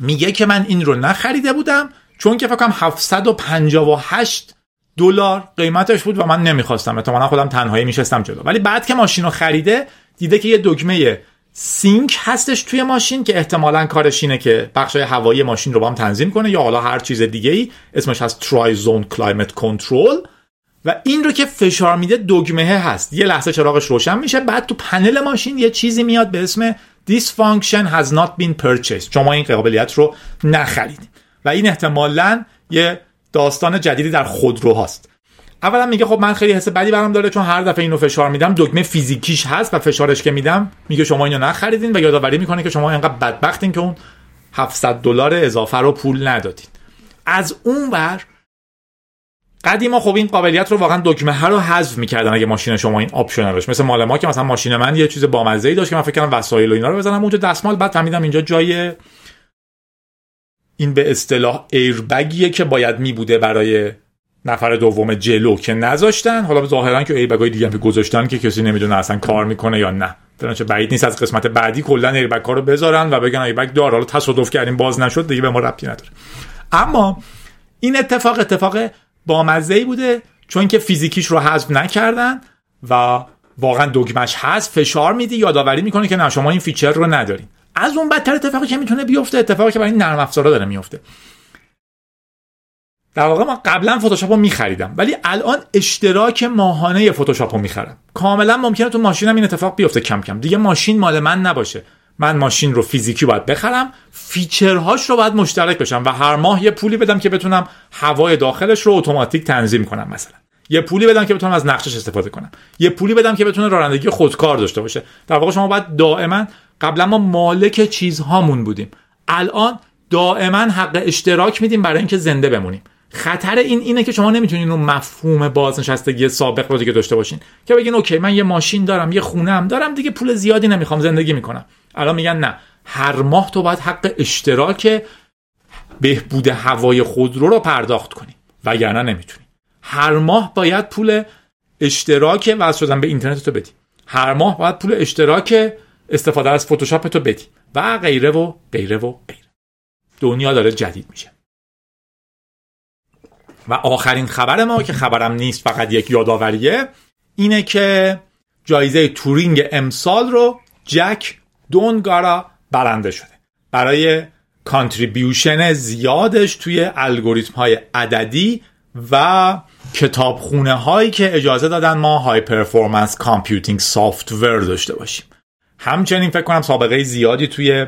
میگه که من این رو نخریده بودم چون که فکر کنم $758 قیمتش بود و من نمیخواستم، احتمالاً خودم تنهایی میشستم جلو. ولی بعد که ماشین رو خریده دیده که یه دکمه سینک هستش توی ماشین که احتمالاً کارش اینه که بخشای هوایی ماشین رو با هم تنظیم کنه یا حالا هر چیز دیگه‌ای، اسمش هست تری زون کلایمت کنترل، و این رو که فشار میده دکمه هست. یه لحظه چراغش روشن میشه، بعد تو پنل ماشین یه چیزی میاد به اسم This function has not been purchased. شما این قابلیت رو نخریدید. و این احتمالاً یه داستان جدیدی در خودرو هست. اولا میگه خب من خیلی حس بدی برام داره چون هر دفعه اینو فشار میدم دکمه فیزیکیش هست و فشارش که میدم میگه شما اینو نخریدین و یادآوری میکنه که شما اینقدر بدبختین که اون $700 اضافه رو پول ندادین. از اون ور قدیما خب این قابلیت رو واقعا دکمه ها رو حذف میکردن اگه ماشین شما این آپشن روش، مثل مال ما که مثلا ماشین من یه چیز بامزه‌ای داشت که من فکر کردم وسایل و اینا رو بزنم اونجا دستمال، بعد فهمیدم اینجا جای این به اصطلاح ایربگیه که باید میبوده برای نفر دوم جلو که نذاشتن. حالا ظاهرا که ایربگای دیگه هم که گذاشتن که کسی نمیدونه اصلا کار میکنه یا نه، درنچه بعید نیست از قسمت بعدی کلا ایربگ ها رو بذارن و بگن ایربگ دار، حالا تصادف کردیم باز نشد دیگه به ما ربطی نداره. اما این اتفاق بامزه‌ای بوده چون که فیزیکیش رو حذف نکردن و واقعا دکمه‌اش هست، فشار میدی یادآوری میکنه که نه شما این فیچر رو ندارین. از اون بدتر اتفاقی که میتونه بیفته، اتفاقی که برای نرم افزارا داره میفته. در واقع من قبلا فتوشاپ رو میخریدم ولی الان اشتراک ماهانه فتوشاپ رو میخرم. کاملا ممکنه تو ماشینم این اتفاق بیفته، کم کم دیگه ماشین مال من نباشه، من ماشین رو فیزیکی باید بخرم، فیچرهاش رو باید مشترک بشم و هر ماه یه پولی بدم که بتونم هوای داخلش رو اتوماتیک تنظیم کنم، مثلا یه پولی بدم که بتونم از نقشش استفاده کنم، یه پولی بدم که بتونه رانندگی خودکار داشته باشه. در واقع شما باید دائما، قبلا ما مالک چیزهامون بودیم، الان دائما حق اشتراک میدیم برای اینکه زنده بمونیم. خطر اینه که شما نمیتونین اون مفهوم بازنشستگی سابق رو دیگه داشته باشین که بگین اوکی من یه ماشین دارم، یه خونه هم دارم، دیگه پول زیادی نمیخوام، زندگی میکنم. الان میگن نه، هر ماه تو باید حق اشتراک بهبود هوای خودرو رو پرداخت کنی وگرنه نمیتونی. هر ماه باید پول اشتراک وصل شدن به اینترنت تو بدی، هر ماه باید پول اشتراک استفاده از فتوشاپ تو بدی و غیره و غیره و غیره. دنیا داره جدید میشه. و آخرین خبر ما که خبرم نیست فقط یک یادآوریه اینه که جایزه تورینگ امسال رو جک دونگارا برنده شده برای کانتریبیوشن زیادش توی الگوریتم‌های عددی و کتابخونه هایی که اجازه دادن ما های پرفورمنس کامپیوتینگ سافت‌ور داشته باشیم. همچنین فکر کنم سابقه زیادی توی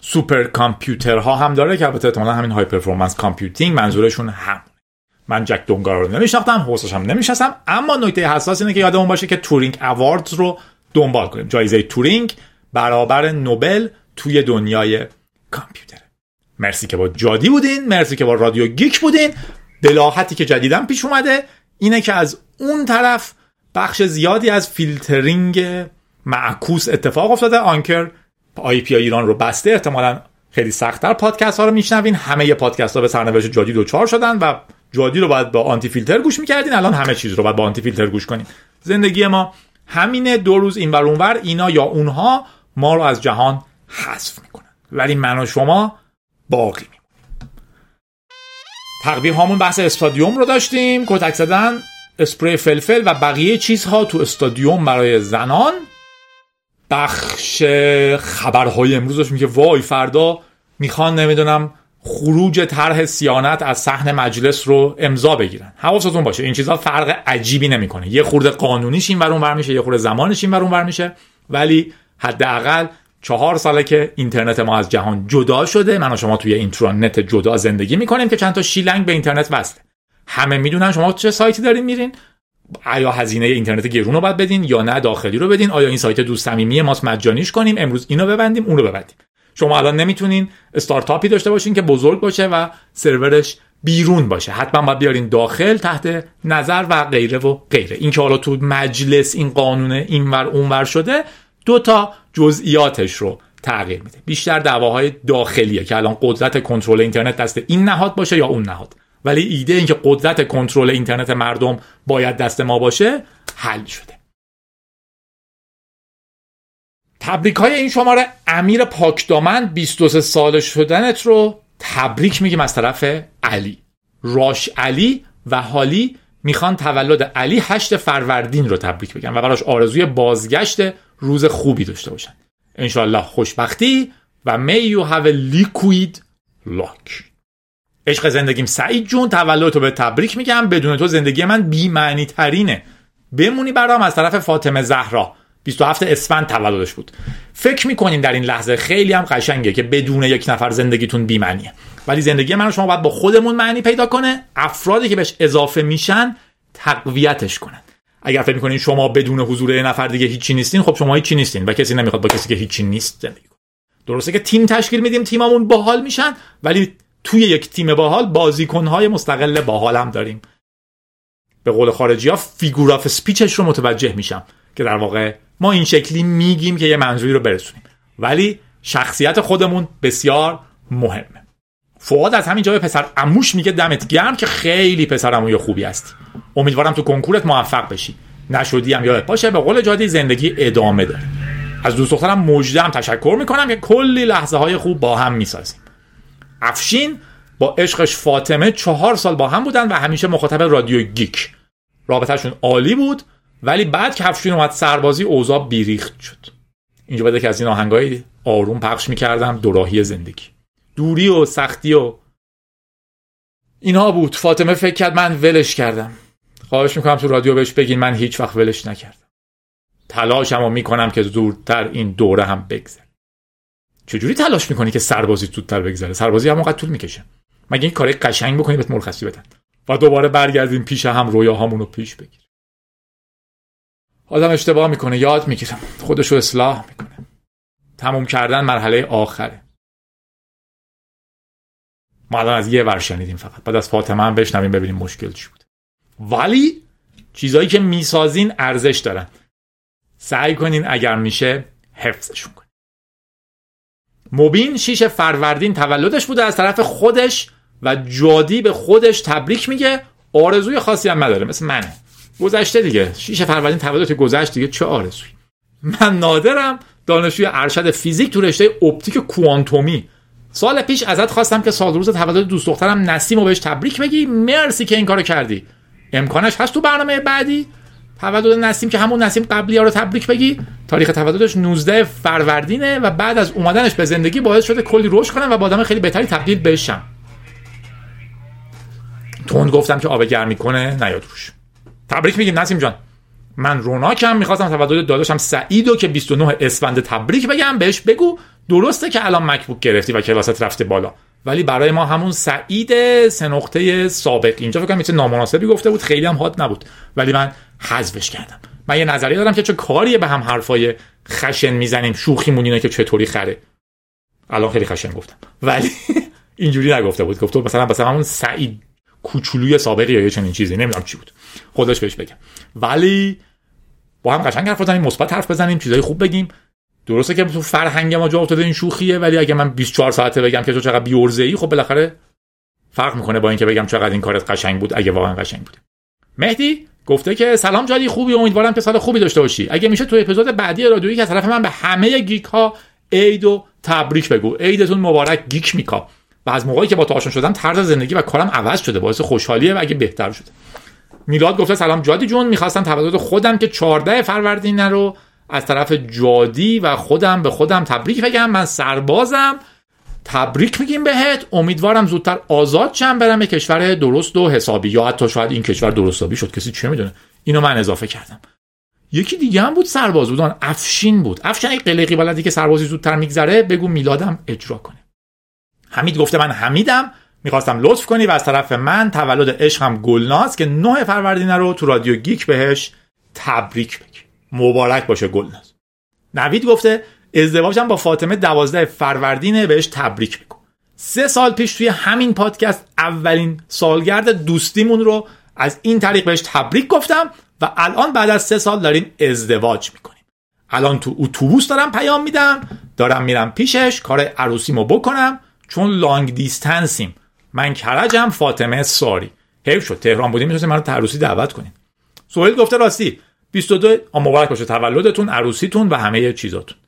سوپر کامپیوترها هم داره که البته احتمالاً همین های پرفورمنس کامپیوتینگ منظورشون هم. من جک دونگارا رو نمیشناختم، حواسشم نمیشستم، اما نکته حساس اینه که یادمون باشه که تورینگ اواردز رو دنبال کنیم. جایزه تورینگ برابر نوبل توی دنیای کامپیوتر. مرسی که با جادی بودین، مرسی که با رادیو گیک بودین. بلاحتی که جدیدن پیش اومده اینه که از اون طرف بخش زیادی از فیلترینگ معکوس اتفاق افتاده. آنکر آی پی ایران رو بسته، احتمالاً خیلی سخت‌تر پادکست ها رو میشنوین. همه پادکست ها به سرنوشت جادی دوچار شدن و جادی رو باید با آنتی فیلتر گوش میکردین، الان همه چیز رو باید با آنتی فیلتر گوش کنین. زندگی ما همینه، دو روز این ور اون ور، اینا یا اونها ما رو از جهان حذف میکنن ولی من و شما باقی میمونیم. تقبیح هامون بحث استادیوم رو داشتیم، کتک زدن، اسپری فلفل و بقیه چیزها تو استادیوم برای زنان. بخش خبرهای امروزش میگه وای فردا میخوان نمیدونم خروج طرح صیانت از صحن مجلس رو امضا بگیرن. حواستون باشه این چیزا فرق عجیبی نمیکنه، یه خورده قانونیش این ور اون ور میشه، یه خورده زمانش این ور اون ور میشه، ولی حداقل 4 ساله که اینترنت ما از جهان جدا شده، من و شما توی اینترنت جدا زندگی میکنیم که چند تا شیلنگ به اینترنت وصله. همه میدونن شما چه سایتی دارین میرین، آیا هزینه اینترنت گرون رو باید بدین یا نه داخلی رو بدین، آیا این سایت دوست صمیمی ماست مجانیش کنیم، امروز اینو ببندیم اون رو ببندیم. شما الان نمیتونین استارتاپی داشته باشین که بزرگ باشه و سرورش بیرون باشه، حتما باید بیارین داخل تحت نظر و غیره و غیره. این که حالا تو مجلس این قانون اینور اونور شده، دو تا جزئیاتش رو تغییر میده. بیشتر دعواهای داخلیه که الان قدرت کنترل اینترنت دست این نهاد باشه یا اون نهاد، ولی ایده این که قدرت کنترل اینترنت مردم باید دست ما باشه حل شده. تبریک‌های این شماره، امیر پاکدامن 23 ساله شدنت رو تبریک میگیم از طرف علی. راش علی و حالی میخوان تولد علی 8 فروردین رو تبریک بگن و براش آرزوی بازگشت روز خوبی داشته باشن. انشالله خوشبختی و may you have a liquid luck. عشق زندگیم سعید جون، تولدتو به تبریک میگم، بدون تو زندگی من بی‌معنی ترینه، بمونی برام. از طرف فاطمه زهرا 27 اسفند تولدش بود. فکر میکنین در این لحظه خیلی هم قشنگه که بدون یک نفر زندگیتون بی‌معنیه، ولی زندگی من و شما باید با خودمون معنی پیدا کنه، افرادی که بهش اضافه میشن تقویتش کنن. اگر فکر میکنین شما بدون حضور یه نفر دیگه هیچی نیستین، خب شما هیچی نیستین و کسی نمیخواد با کسی که هیچی نیست زندگی کنه. درسته که تیم تشکیل میدیم، تیممون باحال میشن، ولی توی یک تیم باحال بازیکن‌های مستقل باحال هم داریم. به قول خارجی‌ها فیگور آف اسپیچش رو متوجه میشم که در واقع ما این شکلی میگیم که یه منظوری رو برسونیم، ولی شخصیت خودمون بسیار مهمه. فؤاد از همین جا به پسر عموش میگه دمت گرم که خیلی پسرعموی خوبی هستی، امیدوارم تو کنکورت موفق بشی، نشدی هم یادت باشه به قول جادی زندگی ادامه داره. از دوست دخترم مژده هم تشکر میکنم که کلی لحظه های خوب با هم میسازیم. افشین با عشقش فاطمه 4 سال با هم بودن و همیشه مخاطب رادیو گیک، رابطهشون عالی بود، ولی بعد که افشین اومد سربازی اوضاع بیریخت شد. اینجا بده که از این آهنگای آروم پخش میکردم، دوراهی زندگی، دوری و سختی و اینها بود. فاطمه فکر کرد من ولش کردم، خواهش میکنم تو رادیو بهش بگین من هیچ وقت ولش نکردم، تلاشمو میکنم که زودتر این دوره هم بگذره. چجوری تلاش میکنی که سربازی زودتر بگذره؟ سربازی هم اونقدر طول میکشه. مگه این کارای قشنگ بکنی بهت مرخصی بدن و دوباره برگردیم پیش هم رویاهامون رو پیش بگیریم؟ آدم اشتباه میکنه، یاد میگیرم، خودشو اصلاح میکنه. تموم کردن مرحله آخره. ما الان از یه ور شنیدیم، فقط بعد از فاطمه هم بشنویم ببینیم مشکل چی بود. ولی چیزایی که میسازین ارزش دارن، سعی کنین اگر میشه حفظشون کنین. مبین 6 فروردین تولدش بوده، از طرف خودش و جادی به خودش تبریک میگه، آرزوی خاصی هم نداره مثل منه. گذشته دیگه، 6 فروردین تولدت گذشت دیگه، چه آرزویی. من نادرم، دانشجوی ارشد فیزیک تو رشته اپتیک کوانتومی. سال پیش ازت خواستم که سال روز تولد دوست دخترم نسیمو بهش تبریک بگی، مرسی که این کارو کردی. امکانش هست تو برنامه بعدی تولد نسیم که همون نسیم قبلی‌ها رو تبریک بگی. تاریخ تولدش 19 فروردینه و بعد از اومدنش به زندگی باعث شده کلی رشد کنم و با آدم خیلی بهتری تبدیل بشم. تون گفتم که آب گرمی کنه نیاد روش. تبریک میگیم نسیم جان. من روناکم، میخواستم تولد داداشم سعیدو که 29 اسفند تبریک بگم. بهش بگو درسته که الان مکبوک گرفتی و کلاست رفته بالا، ولی برای ما همون سعید 3 سابق اینجا فکر کنم چه نامناسبی گفته بود، خیلی هم حاد نبود، ولی من حذفش کردم. من یه نظریه دارم که چه کاریه به هم حرفای خشن میزنیم، شوخیمون اینه که چطوری خره. الان خیلی خشن گفتم ولی اینجوری نگفته بود، گفت مثلا همون سعید کوچولوی سابقی یا چنین چیزی، نمیدونم چی بود، خودش بهش بگم. ولی با هم قشنگ حرف بزنیم، مثبت حرف بزنیم، چیزای خوب بگیم. درسته که تو فرهنگ ما جا افتاده این شوخیه، ولی اگه من 24 ساعته بگم که تو چقدر بی‌ارزه‌ای، خب بالاخره فرق میکنه با اینکه بگم چقدر این کارت قشنگ بود اگه واقعا قشنگ بود. مهدی گفته که سلام جادی، خوبی؟ امیدوارم که سال خوبی داشته باشی. اگه میشه تو اپیزود بعدی رادیویی که از طرف من به همه گیک ها عید و تبریک بگو. عیدتون مبارک گیک میکا. و از موقعی که با تو آشنا شدم طرز زندگی و کارم عوض شده، باعث خوشحالیه و اگه بهتر شده. میلاد گفته سلام جادی جون، می‌خواستم تولد خودم که 14 فروردین رو از طرف جادی و خودم به خودم تبریک بگم. من سربازم، تبریک میگیم بهت، امیدوارم زودتر آزاد شم، برم به کشور درست و حسابی، یا حتی شاید این کشور درست حسابی شد، کسی چه میدونه. اینو من اضافه کردم. یکی دیگه هم بود سرباز بودن، افشین بود. افشین این قلقی بلدی که سربازی زودتر میگذره، بگو میلادم اجرا کنه. حمید گفته من حمیدم، میخواستم لطف کنی و از طرف من تولد عشقم گلناز که 9 فروردین رو تو رادیو گیک بهش تبریک بگی. مبارک باشه گلناز. نوید گفته ازدواجش با فاطمه 12 فروردینه، بهش تبریک میگم. 3 سال پیش توی همین پادکست اولین سالگرد دوستیمون رو از این طریق بهش تبریک گفتم و الان بعد از 3 سال داریم ازدواج میکنیم. الان تو اتوبوس دارم پیام میدم، دارم میرم پیشش کار عروسیمو بکنم، چون لانگ دیستنسیم، من کرجم، فاطمه ساری. حیف شد تهران بودیم میتونستیم منو عروسی دعوت کنین. سهیل گفته راستی 22 مبارک باشه تولدتون، عروسیتون و همه چیزاتون.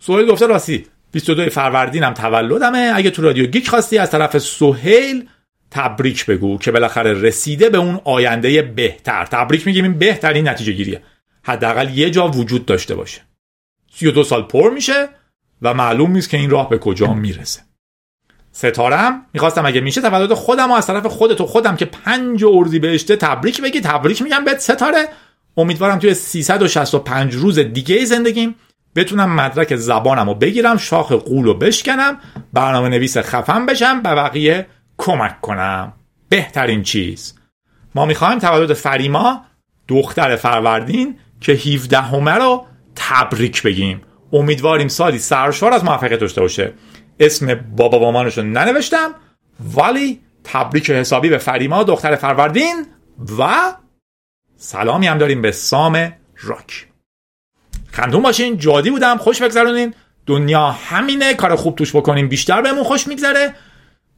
سهیل گفته راستی 22 فروردینم تولدمه، اگه تو رادیو گیک خواستی از طرف سهیل تبریک بگو که بالاخره رسیده به اون آینده بهتر. تبریک میگیم، این بهترین نتیجه گیریه، حداقل یه جا وجود داشته باشه. 32 سال پر میشه و معلوم نیست که این راه به کجا میرسه. ستارم میخواستم اگه میشه تولد خودم از طرف خودت و خودم که 5 اردیبهشت تبریک بگی. تبریک میگم بهت ستاره، امیدوارم توی 365 روز دیگه زندگیم بتونم مدرک زبانمو بگیرم، شاخ قولو بشکنم، برنامه نویس خفن بشم، به بقیه کمک کنم. بهترین چیز ما میخوایم تولد فریما دختر فروردین که 17 رو تبریک بگیم. امیدواریم سالی سرشار از موفقیت داشته باشه. اسم بابا و مامانش رو ننوشتم، ولی تبریک حسابی به فریما دختر فروردین. و سلامی هم داریم به سام راک. خندون باشین، جادی بودم، خوش بگذرونین. دنیا همینه، کار خوب توش بکنیم بیشتر بهمون خوش میگذره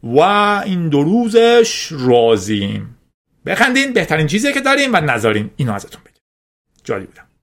و این 2 روزش راضیم. بخندین، بهترین چیزیه که داریم و نذارین اینو ازتون بگم. جادی بودم.